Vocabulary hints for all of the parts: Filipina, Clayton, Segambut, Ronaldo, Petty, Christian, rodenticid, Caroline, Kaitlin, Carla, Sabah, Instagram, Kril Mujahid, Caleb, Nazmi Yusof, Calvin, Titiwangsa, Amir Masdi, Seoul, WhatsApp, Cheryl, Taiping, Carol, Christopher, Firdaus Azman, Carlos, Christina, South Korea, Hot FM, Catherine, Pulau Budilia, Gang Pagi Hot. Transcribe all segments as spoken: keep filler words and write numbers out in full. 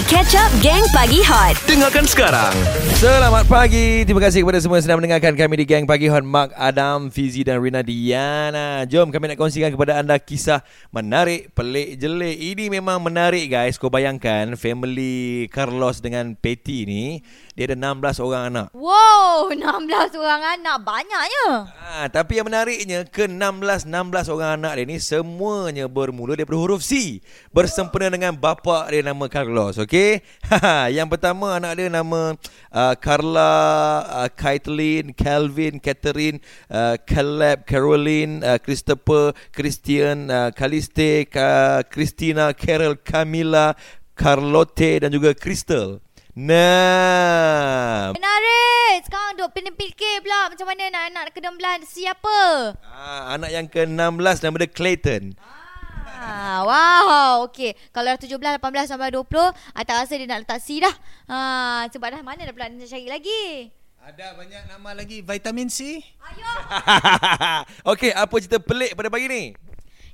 Mari catch up Gang Pagi Hot. Dengarkan sekarang. Selamat pagi. Terima kasih kepada semua yang sedang mendengarkan kami di Gang Pagi Hot. Mark Adam, Fizi dan Rina Diana. Jom kami nak kongsikan kepada anda kisah menarik, pelik, jelek. Ini memang menarik guys. Kau bayangkan family Carlos dengan Petty ni, dia ada enam belas orang anak. Wow, enam belas orang anak banyaknya. Ah, tapi yang menariknya ke enam belas enam belas orang anak dia ni semuanya bermula daripada huruf C. Bersempena dengan bapa dia nama Carlos, okey? Yang pertama anak dia nama uh, Carla, uh, Kaitlin, Calvin, Catherine, uh, Caleb, Caroline, uh, Christopher, Christian, uh, Caliste, uh, Christina, Carol, Camilla, Carlotte dan juga Crystal. Nah, menarik. Sekarang duk fikir pula macam mana nak anak ke enam belas siapa? Ah, anak yang ke enam belas nama dia Clayton. Ah, wow, okey. Kalau tujuh belas, lapan belas sampai dua puluh, I tak rasa dia nak letak C dah. Ah, sebab dah mana dah pula nak cari lagi. Ada banyak nama lagi, vitamin C. Ayo. Okey, apa cerita pelik pada pagi ni?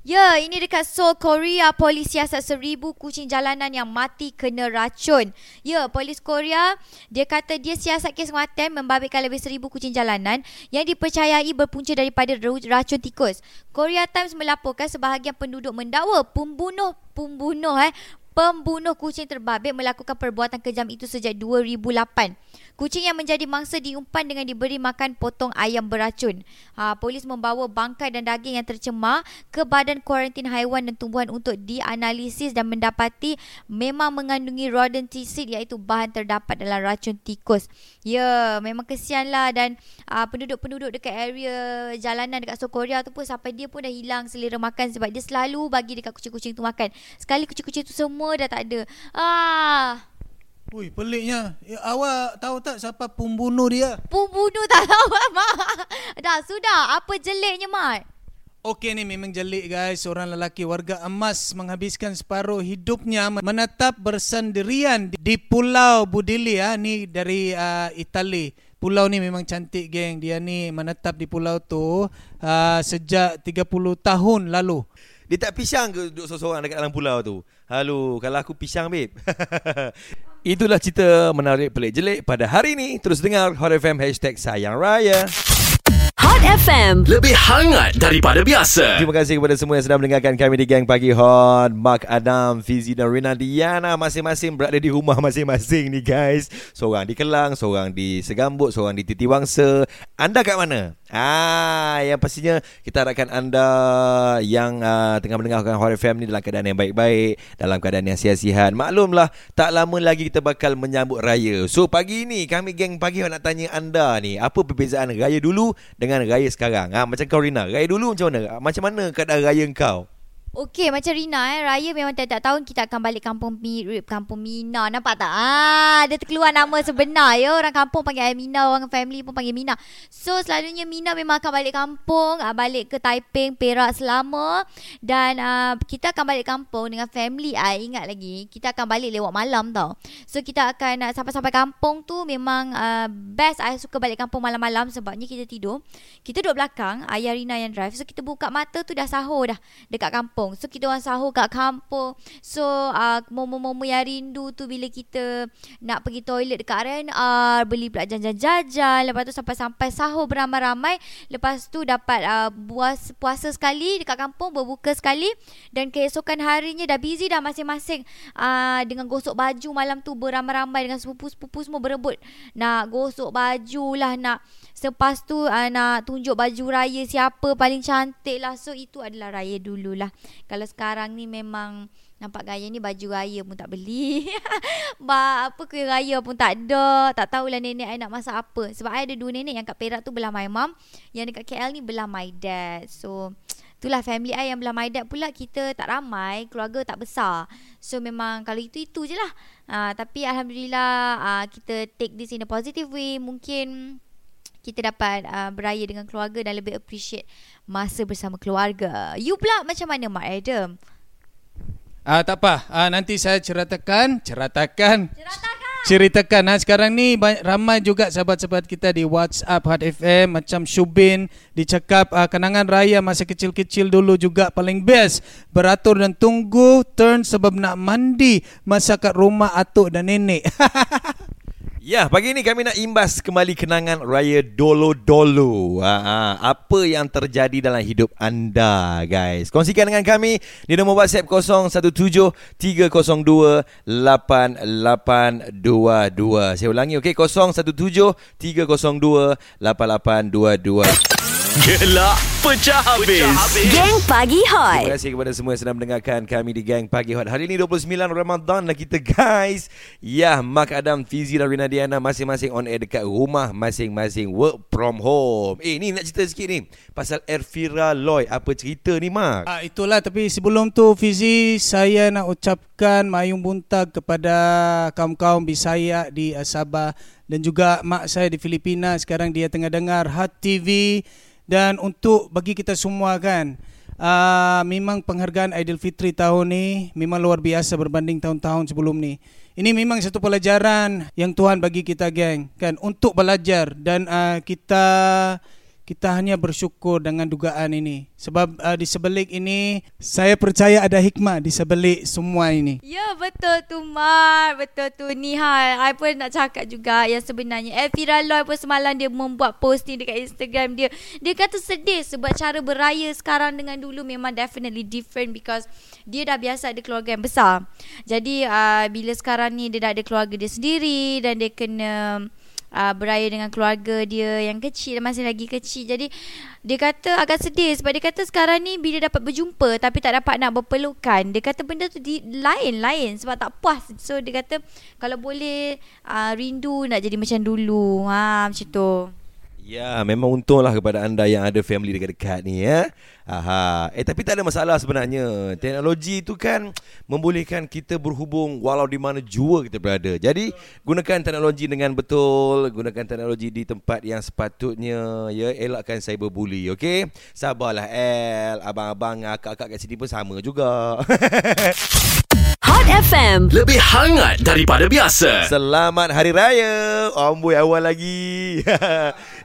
Ya, ini dekat Seoul, Korea. Polis siasat seribu kucing jalanan yang mati kena racun. Ya, polis Korea, dia kata dia siasat kes matian membabitkan lebih seribu kucing jalanan yang dipercayai berpunca daripada racun tikus. Korea Times melaporkan sebahagian penduduk mendakwa pembunuh, pembunuh eh, pembunuh kucing terbabit melakukan perbuatan kejam itu sejak dua ribu lapan. Kucing yang menjadi mangsa diumpan dengan diberi makan potong ayam beracun. Ha, polis membawa bangkai dan daging yang tercemar ke badan kuarantin haiwan dan tumbuhan untuk dianalisis dan mendapati memang mengandungi rodenticid, iaitu bahan terdapat dalam racun tikus. Ya, memang kesianlah, dan ha, penduduk-penduduk dekat area jalanan dekat South Korea tu pun sampai dia pun dah hilang selera makan sebab dia selalu bagi dekat kucing-kucing tu makan. Sekali kucing-kucing tu semua dah tak ada. Ah. Ui, peliknya. Ya, awak tahu tak siapa pembunuh dia? Pembunuh tak tahu, Mak. Dah, sudah. Apa jeleknya, Mak? Okey, ni memang jelek, guys. Seorang lelaki warga emas menghabiskan separuh hidupnya menetap bersendirian di Pulau Budilia. Ni dari uh, Itali. Pulau ni memang cantik, geng. Dia ni menetap di pulau tu uh, sejak tiga puluh tahun lalu. Dia tak pisang ke duduk seorang dekat dalam pulau tu? Halo, kalau aku pisang, babe. Itulah cerita menarik pelik jelek pada hari ini. Terus dengar Hot F M hashtag Sayang Raya. Hot F M, lebih hangat daripada biasa. Terima kasih kepada semua yang sedang mendengarkan kami di Gang Pagi Hot. Mark Adam, Fizi dan Rina Diana masing-masing berada di rumah masing-masing ni guys. Seorang di Kelang, seorang di Segambut, seorang di Titiwangsa. Anda kat mana? Ah, yang pastinya kita harapkan anda yang uh, tengah mendengarkan Hot F M ni dalam keadaan yang baik-baik, dalam keadaan yang sihat-sihat. Maklumlah, tak lama lagi kita bakal menyambut raya. So pagi ni kami Gang Pagi nak tanya anda ni, apa perbezaan raya dulu dengan raya sekarang? Ha, macam kau Rina, raya dulu macam mana? Macam mana keadaan raya kau? Okey, macam Rina eh, raya memang tiap-tiap tahun kita akan balik kampung Mirip, kampung Mina. Nampak tak? Ah, dia terkeluar nama sebenar ya. Orang kampung panggil Mina, orang family pun panggil Mina. So selalunya Mina memang akan balik kampung, balik ke Taiping, Perak, Selama. Dan uh, kita akan balik kampung dengan family. I ingat lagi, kita akan balik lewat malam tau. So kita akan uh, sampai-sampai kampung tu memang uh, best. I suka balik kampung malam-malam sebabnya kita tidur, kita duduk belakang, ayah Rina yang drive. So kita buka mata tu dah sahur dah dekat kampung. So kita orang sahur kat kampung. So uh, momen-momen yang rindu tu bila kita nak pergi toilet dekat R and R, beli pula jajan-jajan, lepas tu sampai-sampai sahur beramai-ramai, lepas tu dapat uh, puas, puasa sekali dekat kampung, berbuka sekali, dan keesokan harinya dah busy dah masing-masing uh, dengan gosok baju malam tu beramai-ramai dengan sepupu-sepupu semua berebut nak gosok baju lah, nak selepas tu uh, nak tunjuk baju raya siapa paling cantik lah. So itu adalah raya dululah. Kalau sekarang ni memang nampak gaya ni, baju raya pun tak beli. bah, apa kuih raya pun tak ada. Tak tahulah nenek I nak masak apa. Sebab I ada dua nenek, yang kat Perak tu belah my mum, yang dekat K L ni belah my dad. So itulah family I yang belah my dad pula. Kita tak ramai, keluarga tak besar. So memang kalau itu-itu je lah. uh, Tapi Alhamdulillah, uh, kita take this in a positive way. Mungkin kita dapat uh, beraya dengan keluarga dan lebih appreciate masa bersama keluarga. You pula macam mana, Mark Adam? Ah, uh, tak apa. Uh, nanti saya ceritakan, ceritakan. Ceritakan. ceritakan. Ha, sekarang ni ramai juga sahabat-sahabat kita di WhatsApp Hot F M, macam Syubin dicakap uh, kenangan raya masa kecil-kecil dulu juga paling best. Beratur dan tunggu turn sebab nak mandi masa kat rumah atuk dan nenek. Ya, pagi ni kami nak imbas kembali kenangan raya dolo-dolo. Ha, apa yang terjadi dalam hidup anda, guys? Kongsikan dengan kami di nombor WhatsApp kosong satu tujuh tiga kosong dua lapan lapan dua dua. Saya ulangi, okey, kosong satu tujuh tiga kosong dua lapan lapan dua dua. Gelak pecah habis. pecah habis Gang Pagi Hot. Terima kasih kepada semua yang sedang mendengarkan kami di Gang Pagi Hot. Hari ini dua puluh sembilan Ramadan lah kita, guys. Ya, Mark Adam, Fizi dan Rina Diana masing-masing on air dekat rumah masing-masing, work from home. Eh, ni nak cerita sikit ni pasal Elfira Loy. Apa cerita ni, Mark? Ah, itulah, tapi sebelum tu Fizi, saya nak ucapkan mayung buntag kepada kaum-kaum Bisaya di Sabah dan juga mak saya di Filipina. Sekarang dia tengah dengar Hot T V. Dan untuk bagi kita semua kan, uh, memang penghargaan Aidilfitri tahun ni memang luar biasa berbanding tahun-tahun sebelum ni. Ini memang satu pelajaran yang Tuhan bagi kita, geng, kan, untuk belajar. Dan uh, kita kita hanya bersyukur dengan dugaan ini. Sebab uh, di sebalik ini, saya percaya ada hikmah di sebalik semua ini. Ya, betul tu, Mar. Betul tu, Nihal. I pun nak cakap juga yang sebenarnya. Elfira Loy pun semalam dia membuat posting dekat Instagram dia. Dia kata sedih sebab cara beraya sekarang dengan dulu memang definitely different. Because dia dah biasa ada keluarga yang besar. Jadi, uh, bila sekarang ni dia dah ada keluarga dia sendiri dan dia kena... Uh, beraya dengan keluarga dia yang kecil, masih lagi kecil. Jadi dia kata agak sedih sebab dia kata sekarang ni bila dapat berjumpa tapi tak dapat nak berpelukan. Dia kata benda tu di, lain-lain sebab tak puas. So dia kata kalau boleh uh, rindu nak jadi macam dulu. Ha, macam tu. Ya, memang untunglah kepada anda yang ada family dekat-dekat ni, ya. Aha. Eh, tapi tak ada masalah sebenarnya. Teknologi tu kan membolehkan kita berhubung walau di mana jua kita berada. Jadi, gunakan teknologi dengan betul, gunakan teknologi di tempat yang sepatutnya, ya, elakkan cyberbully, okey? Sabarlah, El, abang-abang, akak-akak kat sini pun sama juga. Hot F M, lebih hangat daripada biasa. Selamat Hari Raya. Amboi, awal lagi.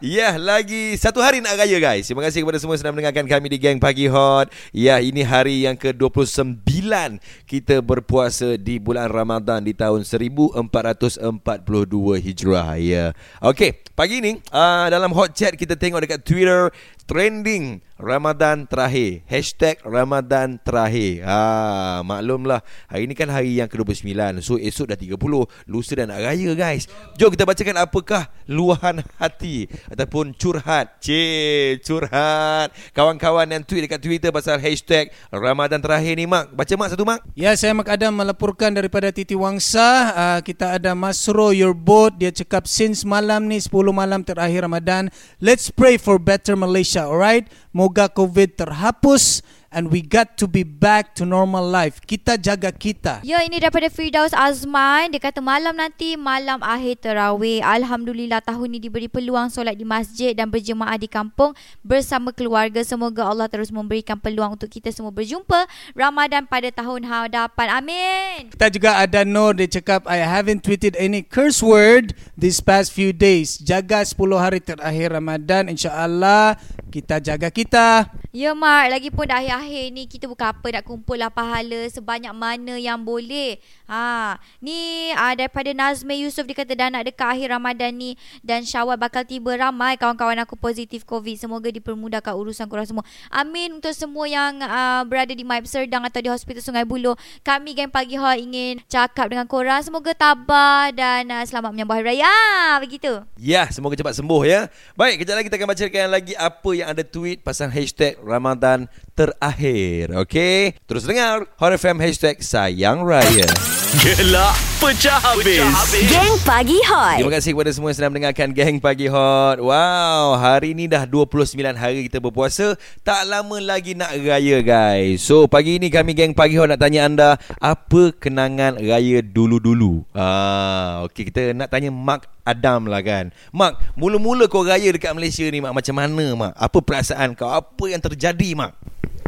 Ya, lagi satu hari nak raya, guys. Terima kasih kepada semua yang sedang mendengarkan kami di Gang Pagi Hot. Ya, ini hari yang ke dua puluh sembilan kita berpuasa di bulan Ramadan di tahun seribu empat ratus empat puluh dua Hijrah. Ya. Okey, pagi ni uh, dalam Hot Chat kita tengok dekat Twitter trending Ramadan terakhir, hashtag Ramadan terakhir. Ha, maklumlah, hari ni kan hari yang ke dua puluh sembilan. So esok dah tiga puluh, lusa dah nak raya, guys. Jom kita bacakan apakah luahan hati ataupun curhat. Cik, curhat kawan-kawan yang tweet dekat Twitter pasal hashtag Ramadan terakhir ni, Mak. Baca, Mak, satu, Mak. Ya, saya Mak Adam melaporkan daripada Titiwangsa. uh, Kita ada Masro Your Boat. Dia cakap since malam ni sepuluh malam terakhir Ramadan, let's pray for better Malaysia, alright? Moga COVID terhapus and we got to be back to normal life. Kita jaga kita. Ya, ini daripada Firdaus Azman. Dia kata malam nanti, malam akhir tarawih. Alhamdulillah tahun ini diberi peluang solat di masjid dan berjemaah di kampung bersama keluarga. Semoga Allah terus memberikan peluang untuk kita semua berjumpa Ramadan pada tahun hadapan. Amin. Kita juga ada Nur. Dia cakap I haven't tweeted any curse word these past few days. Jaga sepuluh hari terakhir Ramadan. InsyaAllah kita jaga kita. Ya, Mak. Lagipun dah akhir akhir ni kita bukan apa nak kumpul lah pahala sebanyak mana yang boleh. Ha, ni uh, daripada Nazmi Yusof. Dia kata dah nak dekat akhir Ramadan ni dan Syawal bakal tiba. Ramai kawan-kawan aku positif COVID. Semoga dipermudahkan urusan korang semua. Amin. Untuk semua yang uh, berada di Maib Serdang atau di Hospital Sungai Buloh, kami Gang Pagi Hot ingin cakap dengan korang, semoga tabah dan uh, selamat menyambut Hari Raya. Ha, begitu. Ya, semoga cepat sembuh, ya. Baik, kejap lagi kita akan bacakan lagi apa yang ada tweet pasal hashtag Ramadan terakhir. Okay, terus dengar Hot F M hashtag Sayang Raya. Gelak pecah habis. Gang Pagi Hot. Terima kasih kepada semua yang sedang mendengarkan Gang Pagi Hot. Wow, hari ni dah dua puluh sembilan hari kita berpuasa. Tak lama lagi nak raya, guys. So, pagi ni kami Gang Pagi Hot nak tanya anda, apa kenangan raya dulu-dulu? Ah, okay, kita nak tanya Mark Adam lah, kan. Mark, mula-mula kau raya dekat Malaysia ni, Mark, macam mana, Mark? Apa perasaan kau? Apa yang terjadi, Mark?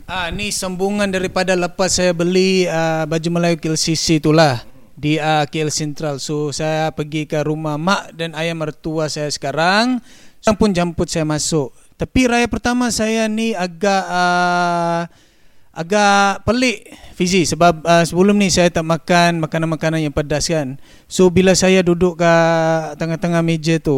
Ah, ni sambungan daripada lepas saya beli uh, baju Melayu K L C C itulah. di uh, K L Central. So saya pergi ke rumah mak dan ayah mertua saya sekarang. Saya pun jemput saya masuk. Tapi raya pertama saya ni agak uh, agak pelik Fizi, sebab uh, sebelum ni saya tak makan makanan-makanan yang pedas kan. So bila saya duduk ke tengah-tengah meja tu,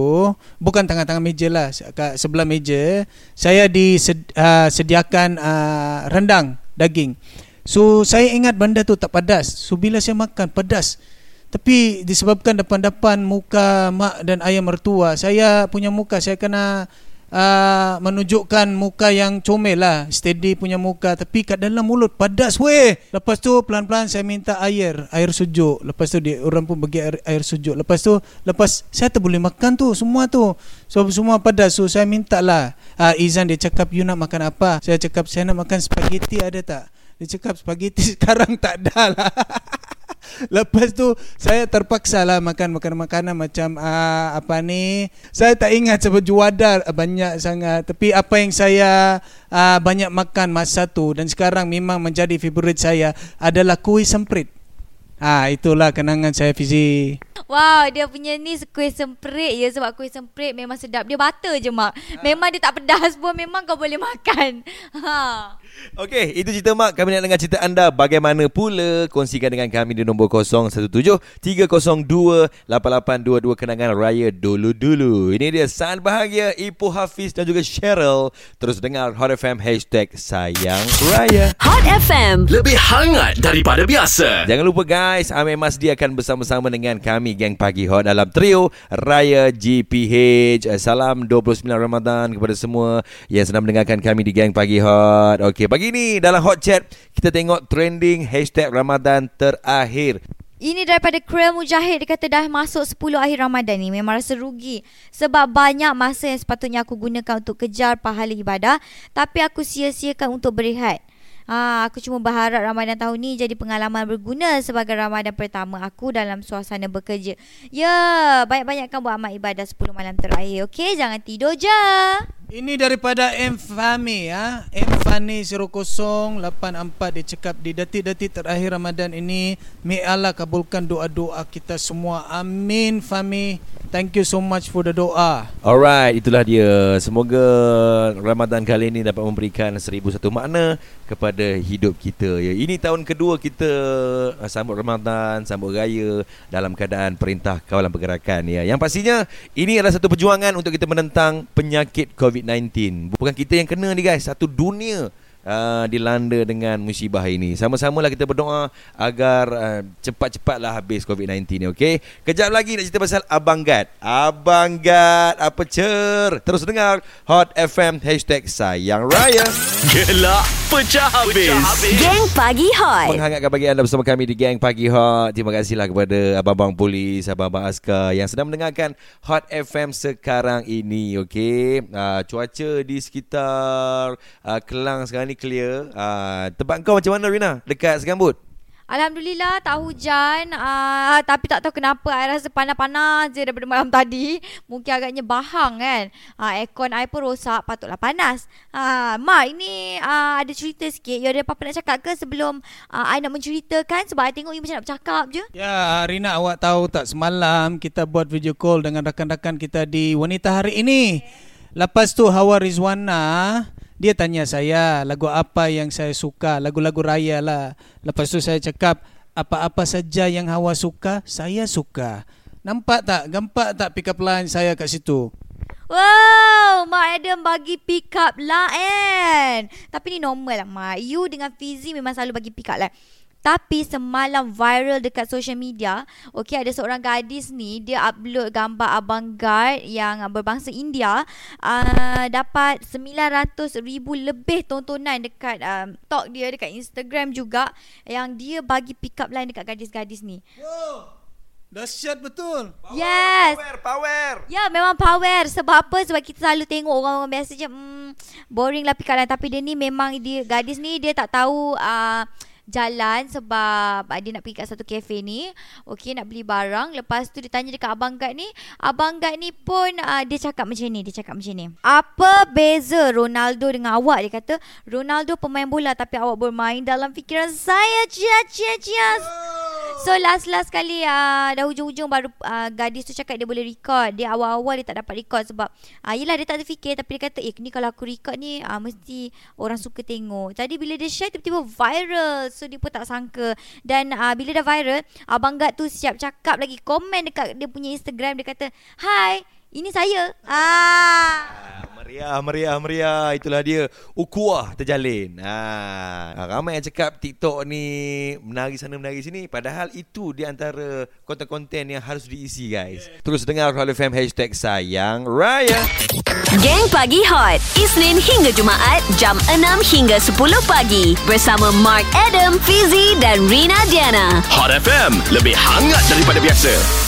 bukan tengah-tengah meja lah, kat sebelah meja, saya disediakan uh, rendang daging. So saya ingat benda tu tak pedas. So bila saya makan, pedas. Tapi disebabkan depan-depan muka mak dan ayah mertua, saya punya muka saya kena uh, menunjukkan muka yang comel lah, steady punya muka. Tapi kat dalam mulut pedas weh. Lepas tu pelan-pelan saya minta air, air sujuk. Lepas tu dia orang pun bagi air, air sujuk. Lepas tu lepas saya tak boleh makan tu semua tu. So semua pedas. So saya minta lah. uh, Izan dia cakap, you nak makan apa? Saya cakap saya nak makan spaghetti, ada tak? Dia cakap spaghetti sekarang tak ada lah. Lepas tu saya terpaksa lah makan makanan-makanan macam uh, apa ni, saya tak ingat sebab juada banyak sangat. Tapi apa yang saya uh, banyak makan masa tu dan sekarang memang menjadi favorit saya adalah kuih semprit. Ah, itulah kenangan saya Fizi. Wow, dia punya ni kuih semprit ya. Sebab kuih semprit memang sedap. Dia butter je Mak. Memang dia tak pedas pun memang kau boleh makan. Ha. Okey, itu cerita Mak. Kami nak dengar cerita anda bagaimana pula. Kongsikan dengan kami di nombor kosong satu tujuh tiga kosong dua lapan lapan dua dua kenangan raya dulu-dulu. Ini dia San Bahagia, Ipoh Hafiz dan juga Cheryl. Terus dengar Hot F M hashtag Sayang Raya. Hot F M, lebih hangat daripada biasa. Jangan lupa guys, Guys, Amir Masdi akan bersama-sama dengan kami Gang Pagi Hot dalam trio Raya G P H. Salam dua puluh sembilan Ramadan kepada semua yang sedang mendengarkan kami di Gang Pagi Hot. Okey, pagi ni dalam Hot Chat kita tengok trending hashtag Ramadan terakhir. Ini daripada Kril Mujahid. Dia kata dah masuk sepuluh akhir Ramadan ni memang rasa rugi sebab banyak masa yang sepatutnya aku gunakan untuk kejar pahala ibadah, tapi aku sia-siakan untuk berehat. Ah, aku cuma berharap Ramadan tahun ni jadi pengalaman berguna sebagai Ramadan pertama aku dalam suasana bekerja. Ya, yeah, banyak-banyakkan buat amal ibadah sepuluh malam terakhir. Okey, jangan tidur je. Ini daripada M Fami ya. M Fami kosong lapan empat dia cakap di detik-detik terakhir Ramadan ini, may Allah kabulkan doa-doa kita semua. Amin Fami. Thank you so much for the doa. Alright, itulah dia. Semoga Ramadan kali ini dapat memberikan seribu satu makna kepada hidup kita. Ya, ini tahun kedua kita sambut Ramadan, sambut raya dalam keadaan perintah kawalan pergerakan. Ya, yang pastinya ini adalah satu perjuangan untuk kita menentang penyakit covid sembilan belas. Bukan kita yang kena ni guys, satu dunia Uh, dilanda dengan musibah ini. Sama-samalah kita berdoa agar uh, cepat-cepatlah habis covid sembilan belas ni, okey? Kejap lagi nak cerita pasal Abang Gat. Abang Gat, apa cer? Terus dengar Hot F M hashtag Sayang Raya. Gelak pecah habis. Pecah habis. Gang Pagi Hot. Menghangatkan bagi anda bersama kami di Gang Pagi Hot. Terima kasihlah kepada abang-abang polis, abang-abang askar yang sedang mendengarkan Hot F M sekarang ini, okey? Uh, cuaca di sekitar uh, Kelang sekarang ni clear. Uh, tempat kau macam mana Rina? Dekat Segambut? Alhamdulillah tak hujan. Uh, tapi tak tahu kenapa I rasa panas-panas je daripada malam tadi. Mungkin agaknya bahang kan. Uh, aircon I pun rosak. Patutlah panas. Uh, Mak, ini uh, ada cerita sikit. You ada apa-apa nak cakap ke sebelum uh, I nak menceritakan? Sebab I tengok you macam nak bercakap je. Ya Rina, awak tahu tak, semalam kita buat video call dengan rakan-rakan kita di Wanita Hari Ini. Okay. Lepas tu Hawa Rizwana, dia tanya saya lagu apa yang saya suka, lagu-lagu raya lah. Lepas tu saya cakap apa-apa saja yang Hawa suka, saya suka. Nampak tak? Gampak tak pick up line saya kat situ? Wow, Mark Adam bagi pick up line. Tapi ni normal lah Mark. You dengan Fizi memang selalu bagi pick up line. Tapi semalam viral dekat social media, okay, ada seorang gadis ni, dia upload gambar Abang Gat yang berbangsa India, uh, dapat sembilan ratus ribu lebih tontonan dekat um, TikTok dia, dekat Instagram juga, yang dia bagi pick up line dekat gadis-gadis ni. Wow, dahsyat betul. Power, yes, power, power. Ya, memang power. Sebab apa? Sebab kita selalu tengok orang-orang biasa je, hmm, boring lah pick up line. Tapi dia ni memang, dia, gadis ni dia tak tahu Uh, jalan sebab dia nak pergi kat satu kafe ni. Okey, nak beli barang. Lepas tu dia tanya dekat Abang Gat ni. Abang Gat ni pun uh, dia cakap macam ni. Dia cakap macam ni. Apa beza Ronaldo dengan awak? Dia kata, Ronaldo pemain bola tapi awak bermain dalam fikiran saya. Cia, cia, cia. So last-last kali uh, dah hujung-hujung baru uh, gadis tu cakap dia boleh record. Dia awal-awal dia tak dapat record sebab uh, yelah dia tak terfikir. Tapi dia kata eh ni kalau aku record ni uh, mesti orang suka tengok. Jadi bila dia share tiba-tiba viral. So dia pun tak sangka. Dan uh, bila dah viral, Abang Gat tu siap cakap lagi, komen dekat dia punya Instagram. Dia kata hi, ini saya. Ah. Meriah, meriah, meriah. Itulah dia. Ukuah terjalin. Ah. Ramai yang cakap TikTok ni menari sana menari sini. Padahal itu di antara konten-konten yang harus diisi, guys. Terus dengar Hot F M hashtag Sayang Raya. Gang Pagi Hot. Isnin hingga Jumaat jam enam hingga sepuluh pagi. Bersama Mark Adam, Fizi dan Rina Diana. Hot F M. Lebih hangat daripada biasa.